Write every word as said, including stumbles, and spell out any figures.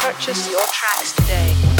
Purchase your tracks today.